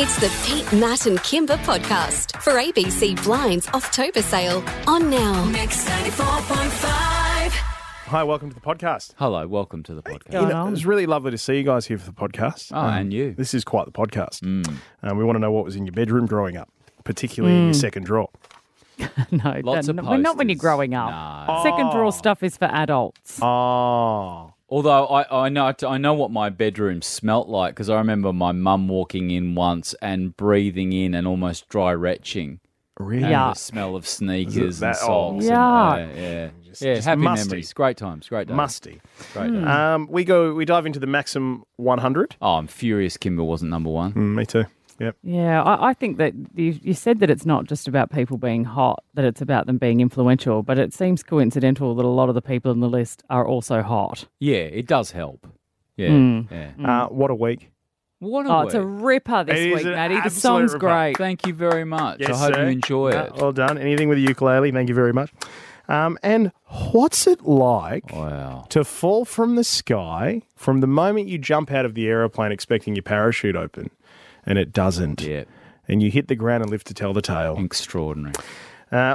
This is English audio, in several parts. It's the Pete, Matt and Kimber podcast for ABC Blind's October sale. On now. Next 94.5. Hi, welcome to the podcast. Hello, welcome to the podcast. You know, it was really lovely to see you guys here for the podcast. Oh, and you. This is quite the podcast. We want to know what was in your bedroom growing up, particularly in your second drawer. No, lots of posters. Not when you're growing up. No. Second drawer stuff is for adults. Oh. Although I know what my bedroom smelt like because I remember my mum walking in once and breathing in and almost dry retching. Really? And the smell of sneakers and socks. Just happy musty. Memories. Great times. Great days. Musty. Great days. We dive into the Maxim 100. Oh, I'm furious Kimber wasn't number one. Me too. Yep. Yeah, I think that you said that it's not just about people being hot, that it's about them being influential, but it seems coincidental that a lot of the people on the list are also hot. Yeah, it does help. Yeah. What a week. What a week. It's a ripper this week, Maddie. The song's great. Thank you very much. Yes, I hope you enjoy it. Well done. Anything with a ukulele, thank you very much. And what's it like to fall from the sky from the moment you jump out of the aeroplane expecting your parachute open? And it doesn't. Yeah. And you hit the ground and live to tell the tale. Extraordinary.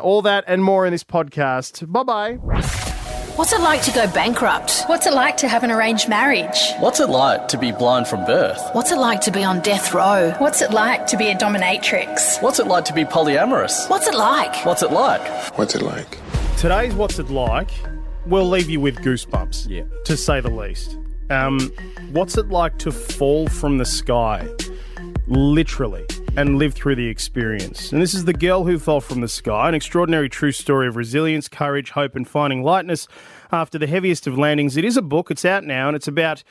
All that and more in this podcast. Bye-bye. What's it like to go bankrupt? What's it like to have an arranged marriage? What's it like to be blind from birth? What's it like to be on death row? What's it like to be a dominatrix? What's it like to be polyamorous? What's it like? What's it like? What's it like? Today's What's It Like will leave you with goosebumps, to say the least. What's it like to fall from the sky? Literally, and live through the experience. And this is The Girl Who Fell From the Sky, an extraordinary true story of resilience, courage, hope, and finding lightness after the heaviest of landings. It is a book, it's out now, and it's about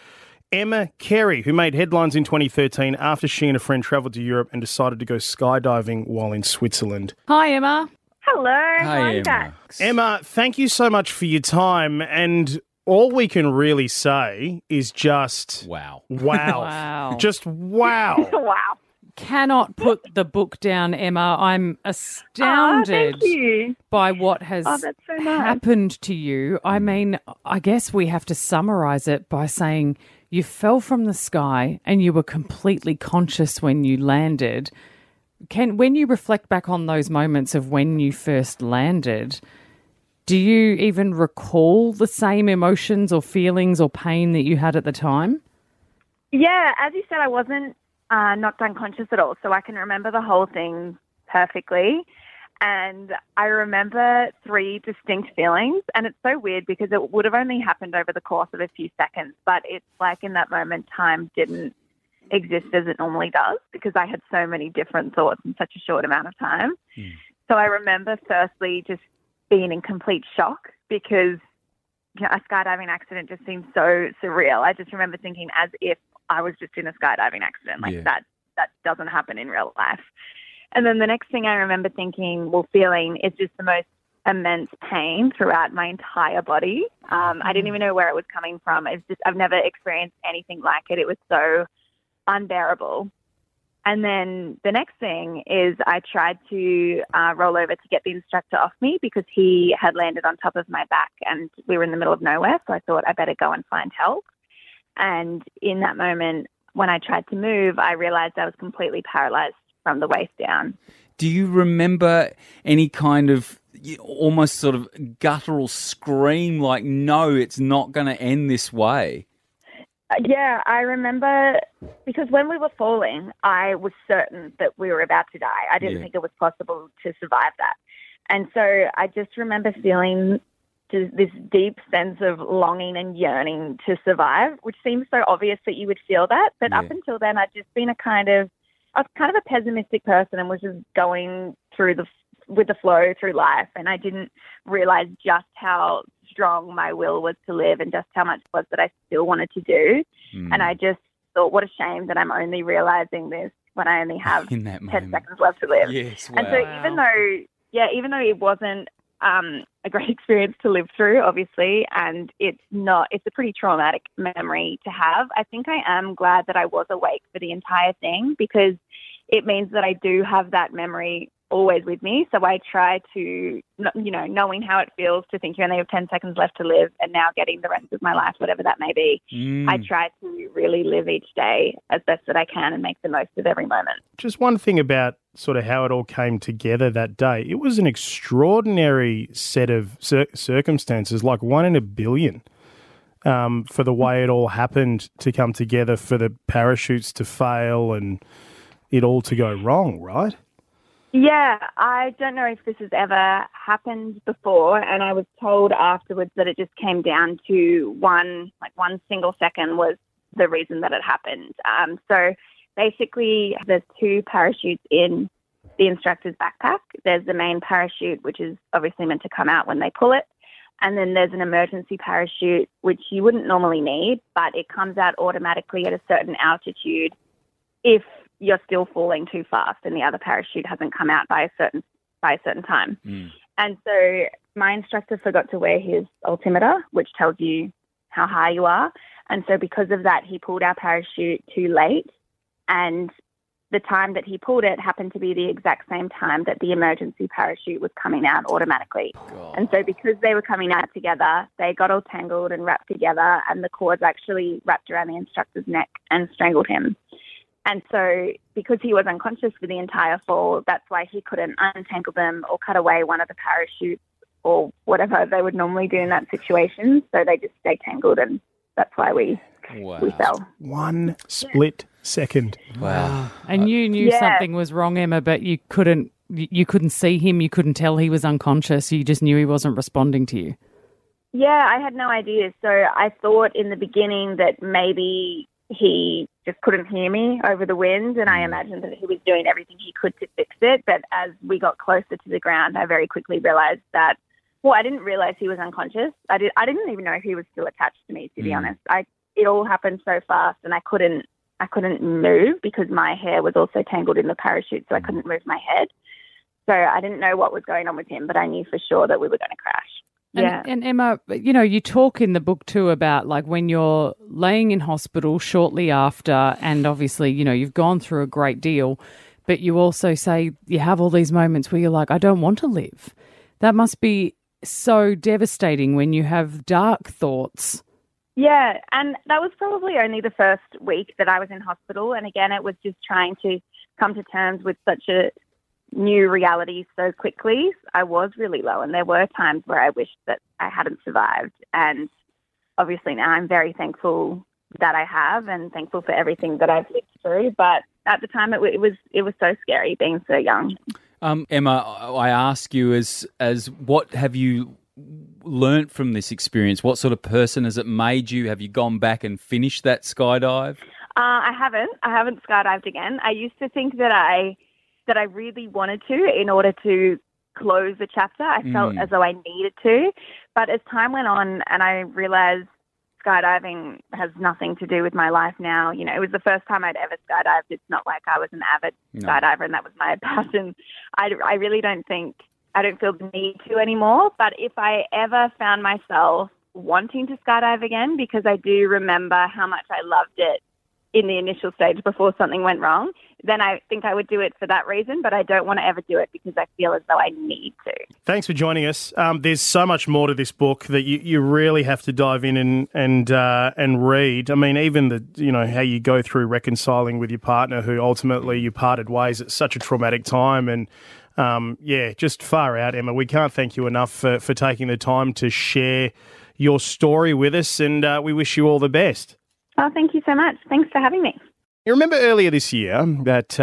Emma Carey, who made headlines in 2013 after she and a friend travelled to Europe and decided to go skydiving while in Switzerland. Hi, Emma. Hello. Hi, Emma. Emma, thank you so much for your time, and all we can really say is just... Wow. Just wow. Wow. Cannot put the book down, Emma. I'm astounded by what has happened to you. I mean, I guess we have to summarise it by saying you fell from the sky and you were completely conscious when you landed. When you reflect back on those moments of when you first landed... do you even recall the same emotions or feelings or pain that you had at the time? Yeah, as you said, I wasn't knocked unconscious at all, so I can remember the whole thing perfectly. And I remember three distinct feelings, and it's so weird because it would have only happened over the course of a few seconds, but it's like in that moment time didn't exist as it normally does because I had so many different thoughts in such a short amount of time. Mm. So I remember firstly just being in complete shock because a skydiving accident just seems so surreal. I just remember thinking as if I was just in a skydiving accident. That doesn't happen in real life. And then the next thing I remember feeling is just the most immense pain throughout my entire body. I didn't even know where it was coming from. It's just I've never experienced anything like it. It was so unbearable. And then the next thing is I tried to roll over to get the instructor off me because he had landed on top of my back and we were in the middle of nowhere. So I thought I better go and find help. And in that moment, when I tried to move, I realized I was completely paralyzed from the waist down. Do you remember any kind of almost sort of guttural scream like, no, it's not going to end this way? Yeah, I remember because when we were falling, I was certain that we were about to die. I didn't think it was possible to survive that. And so I just remember feeling this deep sense of longing and yearning to survive, which seems so obvious that you would feel that. But up until then, I'd just been I was kind of a pessimistic person and was just going with the flow through life. And I didn't realize just how strong my will was to live and just how much was that I still wanted to do. And I just thought, what a shame that I'm only realising this when I only have 10 seconds left to live. Yes, wow. And so even though it wasn't a great experience to live through, obviously, and it's a pretty traumatic memory to have, I think I am glad that I was awake for the entire thing because it means that I do have that memory always with me. So I try to, you know, knowing how it feels to think you only have 10 seconds left to live and now getting the rest of my life, whatever that may be. I try to really live each day as best that I can and make the most of every moment. Just one thing about sort of how it all came together that day. It was an extraordinary set of circumstances, like one in a billion. For the way it all happened to come together, for the parachutes to fail and it all to go wrong, right? Yeah, I don't know if this has ever happened before, and I was told afterwards that it just came down to one single second was the reason that it happened. So basically there's two parachutes in the instructor's backpack. There's the main parachute, which is obviously meant to come out when they pull it. And then there's an emergency parachute, which you wouldn't normally need, but it comes out automatically at a certain altitude if you're still falling too fast and the other parachute hasn't come out by a certain time. And so my instructor forgot to wear his altimeter, which tells you how high you are. And so because of that, he pulled our parachute too late. And the time that he pulled it happened to be the exact same time that the emergency parachute was coming out automatically. God. And so because they were coming out together, they got all tangled and wrapped together, and the cords actually wrapped around the instructor's neck and strangled him. And so because he was unconscious for the entire fall, that's why he couldn't untangle them or cut away one of the parachutes or whatever they would normally do in that situation. So they just stayed tangled, and that's why we fell. One split second. Wow. And you knew something was wrong, Emma, but you couldn't see him, you couldn't tell he was unconscious, you just knew he wasn't responding to you. Yeah, I had no idea. So I thought in the beginning that maybe he just couldn't hear me over the wind, and I imagined that he was doing everything he could to fix it. But as we got closer to the ground, I very quickly realised that, well, I didn't realise he was unconscious. I didn't even know if he was still attached to me, to be honest. It all happened so fast, and I couldn't move because my hair was also tangled in the parachute, so I couldn't move my head. So I didn't know what was going on with him, but I knew for sure that we were going to crash. Yeah. And Emma, you know, you talk in the book too about like when you're laying in hospital shortly after, and obviously, you know, you've gone through a great deal, but you also say you have all these moments where you're like, I don't want to live. That must be so devastating when you have dark thoughts. Yeah, and that was probably only the first week that I was in hospital. And again, it was just trying to come to terms with such a new reality so quickly. I was really low, and there were times where I wished that I hadn't survived. And obviously now I'm very thankful that I have, and thankful for everything that I've lived through. But at the time, it was so scary being so young. Emma, I ask you as what have you learnt from this experience? What sort of person has it made you? Have you gone back and finished that skydive? I haven't skydived again. I used to think that I really wanted to in order to close the chapter. I felt as though I needed to. But as time went on and I realised skydiving has nothing to do with my life now. You know, it was the first time I'd ever skydived. It's not like I was an avid skydiver and that was my passion. I really don't think I don't feel the need to anymore, but if I ever found myself wanting to skydive again, because I do remember how much I loved it in the initial stage before something went wrong, then I think I would do it for that reason, but I don't want to ever do it because I feel as though I need to. Thanks for joining us. There's so much more to this book that you really have to dive in and read. I mean, even how you go through reconciling with your partner who ultimately you parted ways at such a traumatic time, and just far out, Emma. We can't thank you enough for taking the time to share your story with us, and we wish you all the best. Oh, thank you so much. Thanks for having me. You remember earlier this year that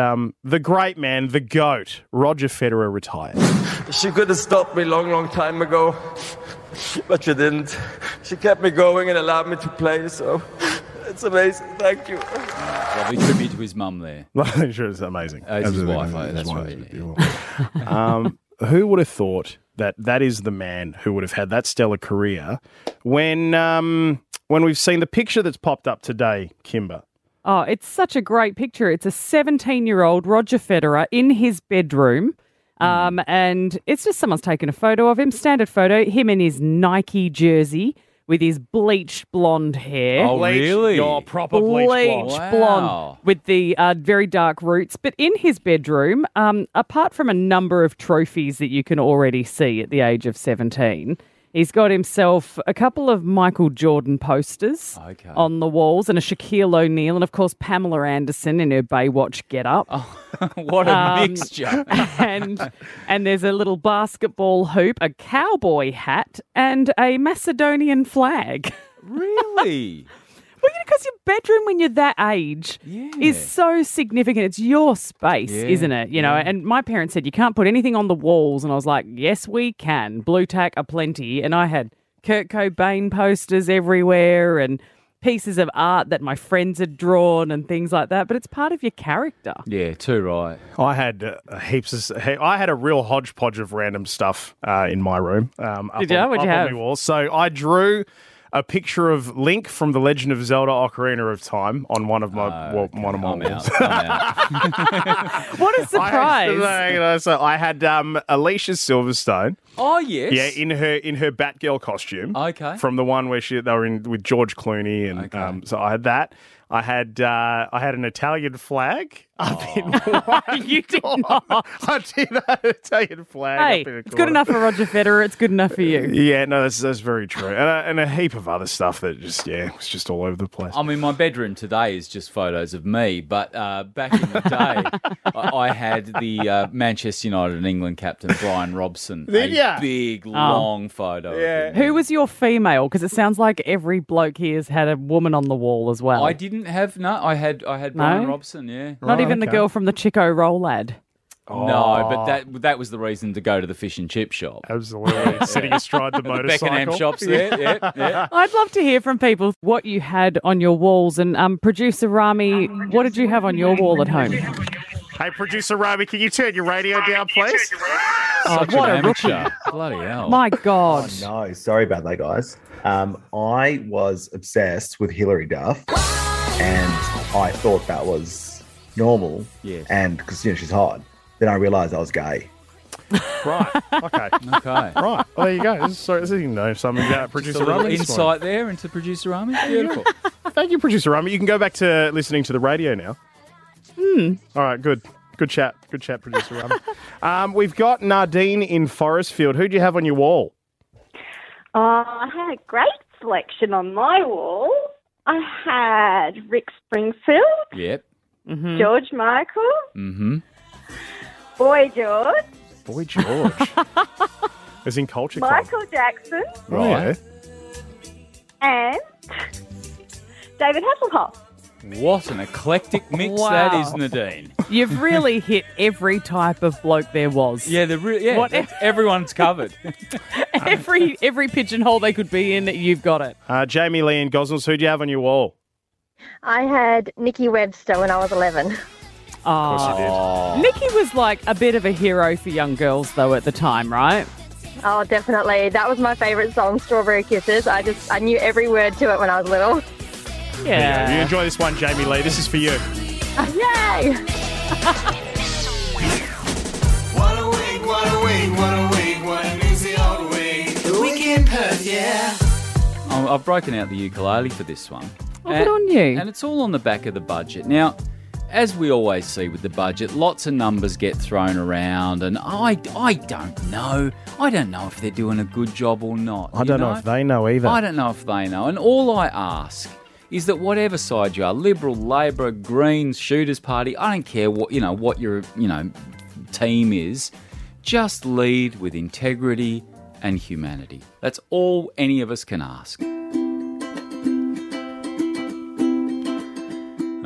the great man, the GOAT, Roger Federer, retired. She could have stopped me long, long time ago, but she didn't. She kept me going and allowed me to play, so it's amazing. Thank you. Lovely tribute to his mum there. Sure, it's amazing. It's his wife. That's right. Yeah. Who would have thought that is the man who would have had that stellar career when we've seen the picture that's popped up today, Kimber? Oh, it's such a great picture. It's a 17-year-old Roger Federer in his bedroom. And it's just someone's taken a photo of him, standard photo, him in his Nike jersey with his bleached blonde hair. Oh, really? Your proper bleached blonde. Wow. With the very dark roots. But in his bedroom, apart from a number of trophies that you can already see at the age of 17... he's got himself a couple of Michael Jordan posters on the walls and a Shaquille O'Neal and, of course, Pamela Anderson in her Baywatch getup. Oh, what a mixture. And there's a little basketball hoop, a cowboy hat and a Macedonian flag. Really? Well, because your bedroom when you're that age is so significant. It's your space, isn't it? You know, and my parents said, you can't put anything on the walls. And I was like, yes, we can. Blue tack aplenty. And I had Kurt Cobain posters everywhere and pieces of art that my friends had drawn and things like that. But it's part of your character. Yeah, too right. I had I had a real hodgepodge of random stuff in my room. Up on my walls. So I drew a picture of Link from The Legend of Zelda: Ocarina of Time on one of my walls. What a surprise! I had Alicia Silverstone. Oh yes, yeah, in her Batgirl costume. Okay, from the one where they were in with George Clooney, and so I had that. I had an Italian flag up in one. You did not. I did have an Italian flag up in a corner. It's good enough for Roger Federer. It's good enough for you. Yeah, no, that's very true. And a heap of other stuff that was just all over the place. I mean, my bedroom today is just photos of me, but back in the day, I had the Manchester United and England captain, Brian Robson. Big, long photo. Yeah. Who was your female? Because it sounds like every bloke here has had a woman on the wall as well. I didn't. I had Brian Robson, Not even the girl from the Chico Roll ad. Oh. No, but that was the reason to go to the fish and chip shop. Absolutely. Sitting astride the motorcycle. Beckenham shops there. Yeah. I'd love to hear from people what you had on your walls. And producer Rami, what did you have on your wall at home? Hey, producer Rami, can you turn your radio down, please? What an amateur. Bloody hell. My God. Oh, no. Sorry about that, guys. I was obsessed with Hilary Duff. And I thought that was normal, and because she's hot. Then I realised I was gay. Right. Okay. Right. Well, there you go. So you know something about Producer Rami. Insight there into Producer Rami. Beautiful. Thank you, Producer Rami. You can go back to listening to the radio now. All right. Good. Good chat, Producer Rami. We've got Nardine in Forestfield. Who do you have on your wall? I had a great selection on my wall. I had Rick Springfield. Yep. Mm-hmm. George Michael. Mm-hmm. Boy George. As in Culture Club. Michael Jackson. Right. And David Hasselhoff. What an eclectic mix that is, Nadine. You've really hit every type of bloke there was. Yeah, everyone's covered. every pigeonhole they could be in, you've got it. Jamie Lee and Gosnells, who do you have on your wall? I had Nikki Webster when I was 11. Oh, of course you did. Nikki was like a bit of a hero for young girls, though, at the time, right? Oh, definitely. That was my favourite song, Strawberry Kisses. I knew every word to it when I was little. Yeah. You enjoy this one, Jamie Lee. This is for you. Yay! What a week, what an easy old week. The week in Perth, I've broken out the ukulele for this one. Oh, good on you. And it's all on the back of the budget. Now, as we always see with the budget, lots of numbers get thrown around, and I don't know. I don't know if they're doing a good job or not. I don't know if they know either. I don't know if they know. And all I ask is that whatever side you are, Liberal, Labor, Greens, Shooters Party, I don't care what your team is, just lead with integrity and humanity. That's all any of us can ask.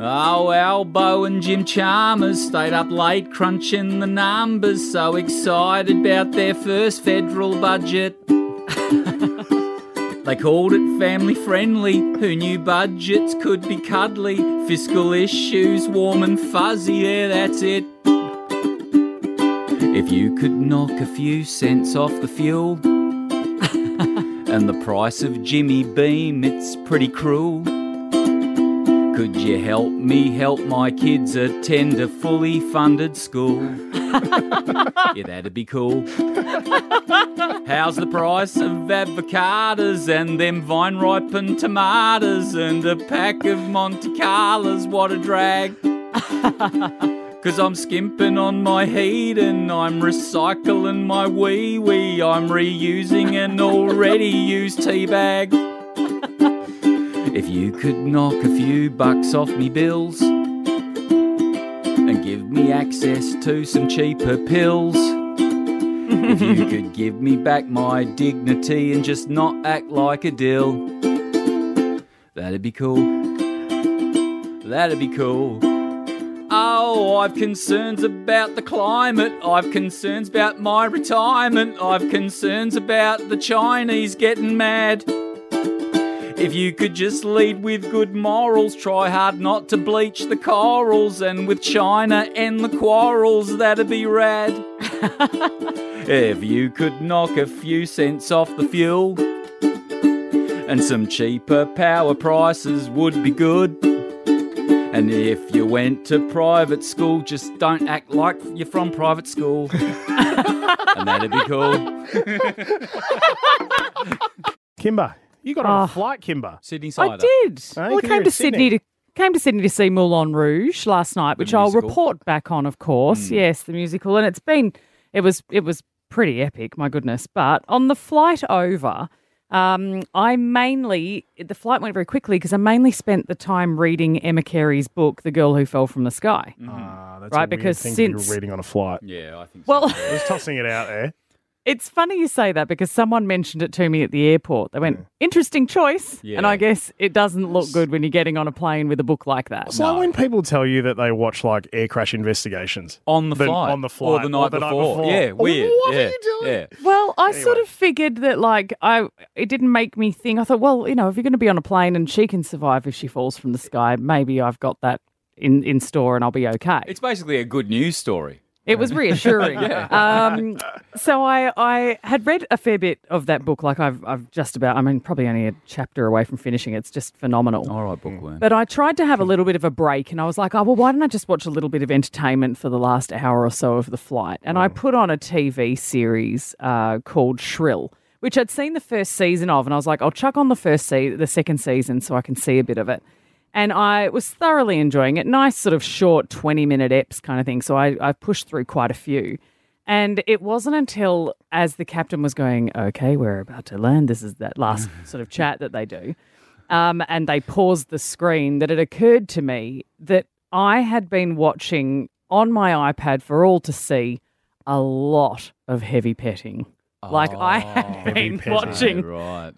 Oh, Albo and Jim Chalmers stayed up late crunching the numbers, so excited about their first federal budget. They called it family-friendly. Who knew budgets could be cuddly? Fiscal issues warm and fuzzy. Yeah, that's it. If you could knock a few cents off the fuel and the price of Jimmy Beam, it's pretty cruel. Could you help me help my kids attend a fully funded school? Yeah, that'd be cool. How's the price of avocados and them vine-ripened tomatoes and a pack of Monte Carlos? What a drag. 'Cause I'm skimping on my heat and I'm recycling my wee-wee. I'm reusing an already used tea bag. If you could knock a few bucks off me bills and give me access to some cheaper pills. If you could give me back my dignity and just not act like a dill. That'd be cool. That'd be cool. Oh, I've concerns about the climate. I've concerns about my retirement. I've concerns about the Chinese getting mad. If you could just lead with good morals, try hard not to bleach the corals, and with China end the quarrels, that'd be rad. If you could knock a few cents off the fuel, and some cheaper power prices would be good. And if you went to private school, just don't act like you're from private school. And that'd be cool. Kimber, you got on a flight, Kimber. Sydney side. I did. Hey, well, I came to Sydney to see Moulin Rouge last night, which I'll report back on, of course. Mm. Yes, the musical. And it was pretty epic, my goodness. But on the flight over, the flight went very quickly because I mainly spent the time reading Emma Carey's book, The Girl Who Fell from the Sky. That's right, because since you're reading on a flight. Yeah, I think so. Well, I was tossing it out there. It's funny you say that because someone mentioned it to me at the airport. They went, interesting choice. Yeah. And I guess it doesn't look good when you're getting on a plane with a book like that. It's like when people tell you that they watch like air crash investigations. On the flight. Or the night before. Yeah, weird. What are you doing? Yeah. Well, I sort of figured that it didn't make me think. I thought, well, you know, if you're going to be on a plane and she can survive if she falls from the sky, maybe I've got that in store and I'll be okay. It's basically a good news story. It was reassuring. So I had read a fair bit of that book. Like I've just about, probably only a chapter away from finishing it. It's just phenomenal. All right, bookworm. But I tried to have a little bit of a break and I was like, oh, well, why don't I just watch a little bit of entertainment for the last hour or so of the flight? And I put on a TV series called Shrill, which I'd seen the first season of. And I was like, I'll chuck on the second season so I can see a bit of it. And I was thoroughly enjoying it. Nice sort of short 20-minute eps kind of thing. So I pushed through quite a few. And it wasn't until as the captain was going, okay, we're about to land. This is that last sort of chat that they do. And they paused the screen that it occurred to me that I had been watching on my iPad for all to see a lot of heavy petting. I had been watching. Right.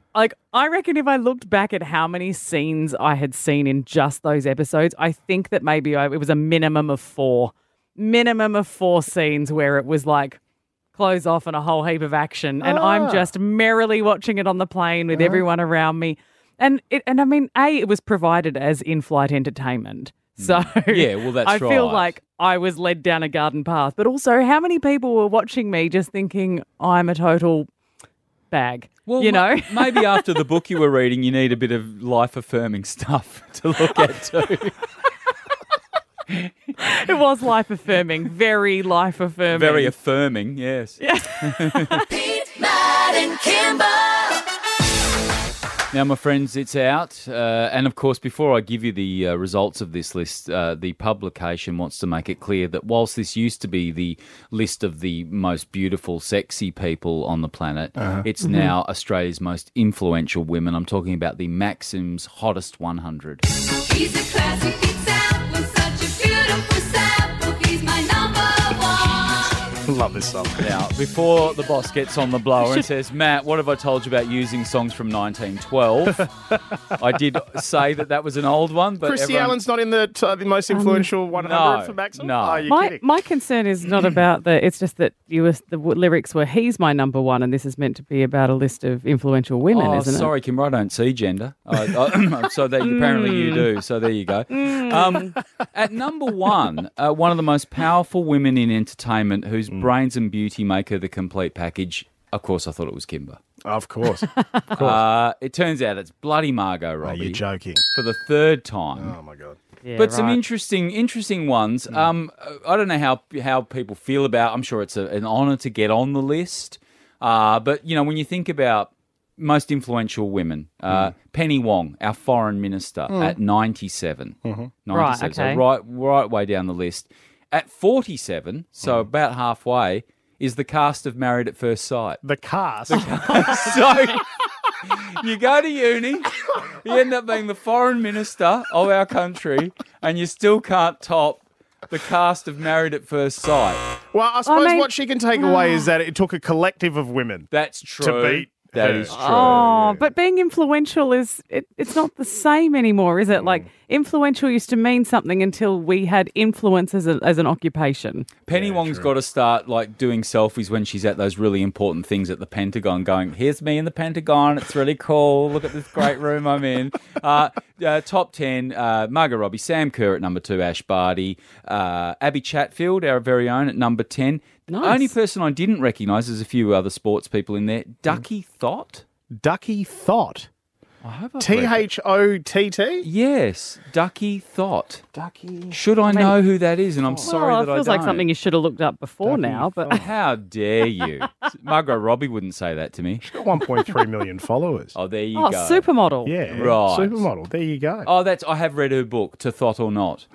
I reckon if I looked back at how many scenes I had seen in just those episodes, I think that maybe it was a minimum of four scenes where it was like clothes off and a whole heap of action. And I'm just merrily watching it on the plane with everyone around me. It was provided as in-flight entertainment. So yeah, well, that's right. I feel like I was led down a garden path. But also, how many people were watching me just thinking I'm a total bag? Well, you know? Maybe after the book you were reading, you need a bit of life-affirming stuff to look at too. It was life-affirming, very life-affirming. Very affirming, yes. Yeah. Pete, Matt and Kimber. Now, my friends, it's out. And, of course, before I give you the results of this list, the publication wants to make it clear that whilst this used to be the list of the most beautiful, sexy people on the planet, it's now Australia's most influential women. I'm talking about the Maxim's Hottest 100. He's a classic example, such a beautiful sample. He's my number one. Love this song. Now, before the boss gets on the blower and says, Matt, what have I told you about using songs from 1912? I did say that was an old one. But Chrissy Allen's not in the most influential 100 for Maxim? No. Are you kidding? My concern is not about that. It's just that the lyrics were, he's my number one, and this is meant to be about a list of influential women, isn't it? Sorry, Kim, I don't see gender. So that apparently you do. So there you go. At number one, one of the most powerful women in entertainment who's brains and beauty make her the complete package, Of course, I thought it was Kimber. Of course. It turns out it's bloody Margot Robbie. Oh, you're joking. For the third time. Oh, my God. Yeah, but right. Some interesting ones. Yeah. I don't know how people feel about. I'm sure it's an honour to get on the list. But, you know, when you think about most influential women, Penny Wong, our foreign minister, at 97. Mm-hmm. 97. Right, okay. So right way down the list. At 47, so about halfway, is the cast of Married at First Sight. The cast? So you go to uni, you end up being the foreign minister of our country, and you still can't top the cast of Married at First Sight. Well, I suppose what she can take away is that it took a collective of women. That's true. To beat. That is true. Oh, but being influential it's not the same anymore, is it? Like, influential used to mean something until we had influence as an occupation. Penny Wong's got to start, like, doing selfies when she's at those really important things at the Pentagon, going, here's me in the Pentagon, it's really cool, look at this great room I'm in. Top 10, Margot Robbie, Sam Kerr at number 2, Ash Barty, Abby Chatfield, our very own, at number 10. Nice. The only person I didn't recognise, there's a few other sports people in there, Ducky Thott. Ducky Thott? I hope I Thott? Yes, Ducky Thott. Ducky. Should I know who that is? And I'm sorry that I don't. It feels like something you should have looked up before now. But how dare you? Margot Robbie wouldn't say that to me. She's got 1.3 million followers. Oh, there you go. Supermodel. Yeah, right. Supermodel. There you go. Oh, that's. I have read her book, To Thott or Not.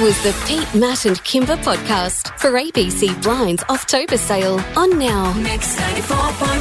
Was the Pete, Matt and Kimber podcast for ABC Blind's October sale on now. Mix 94.1.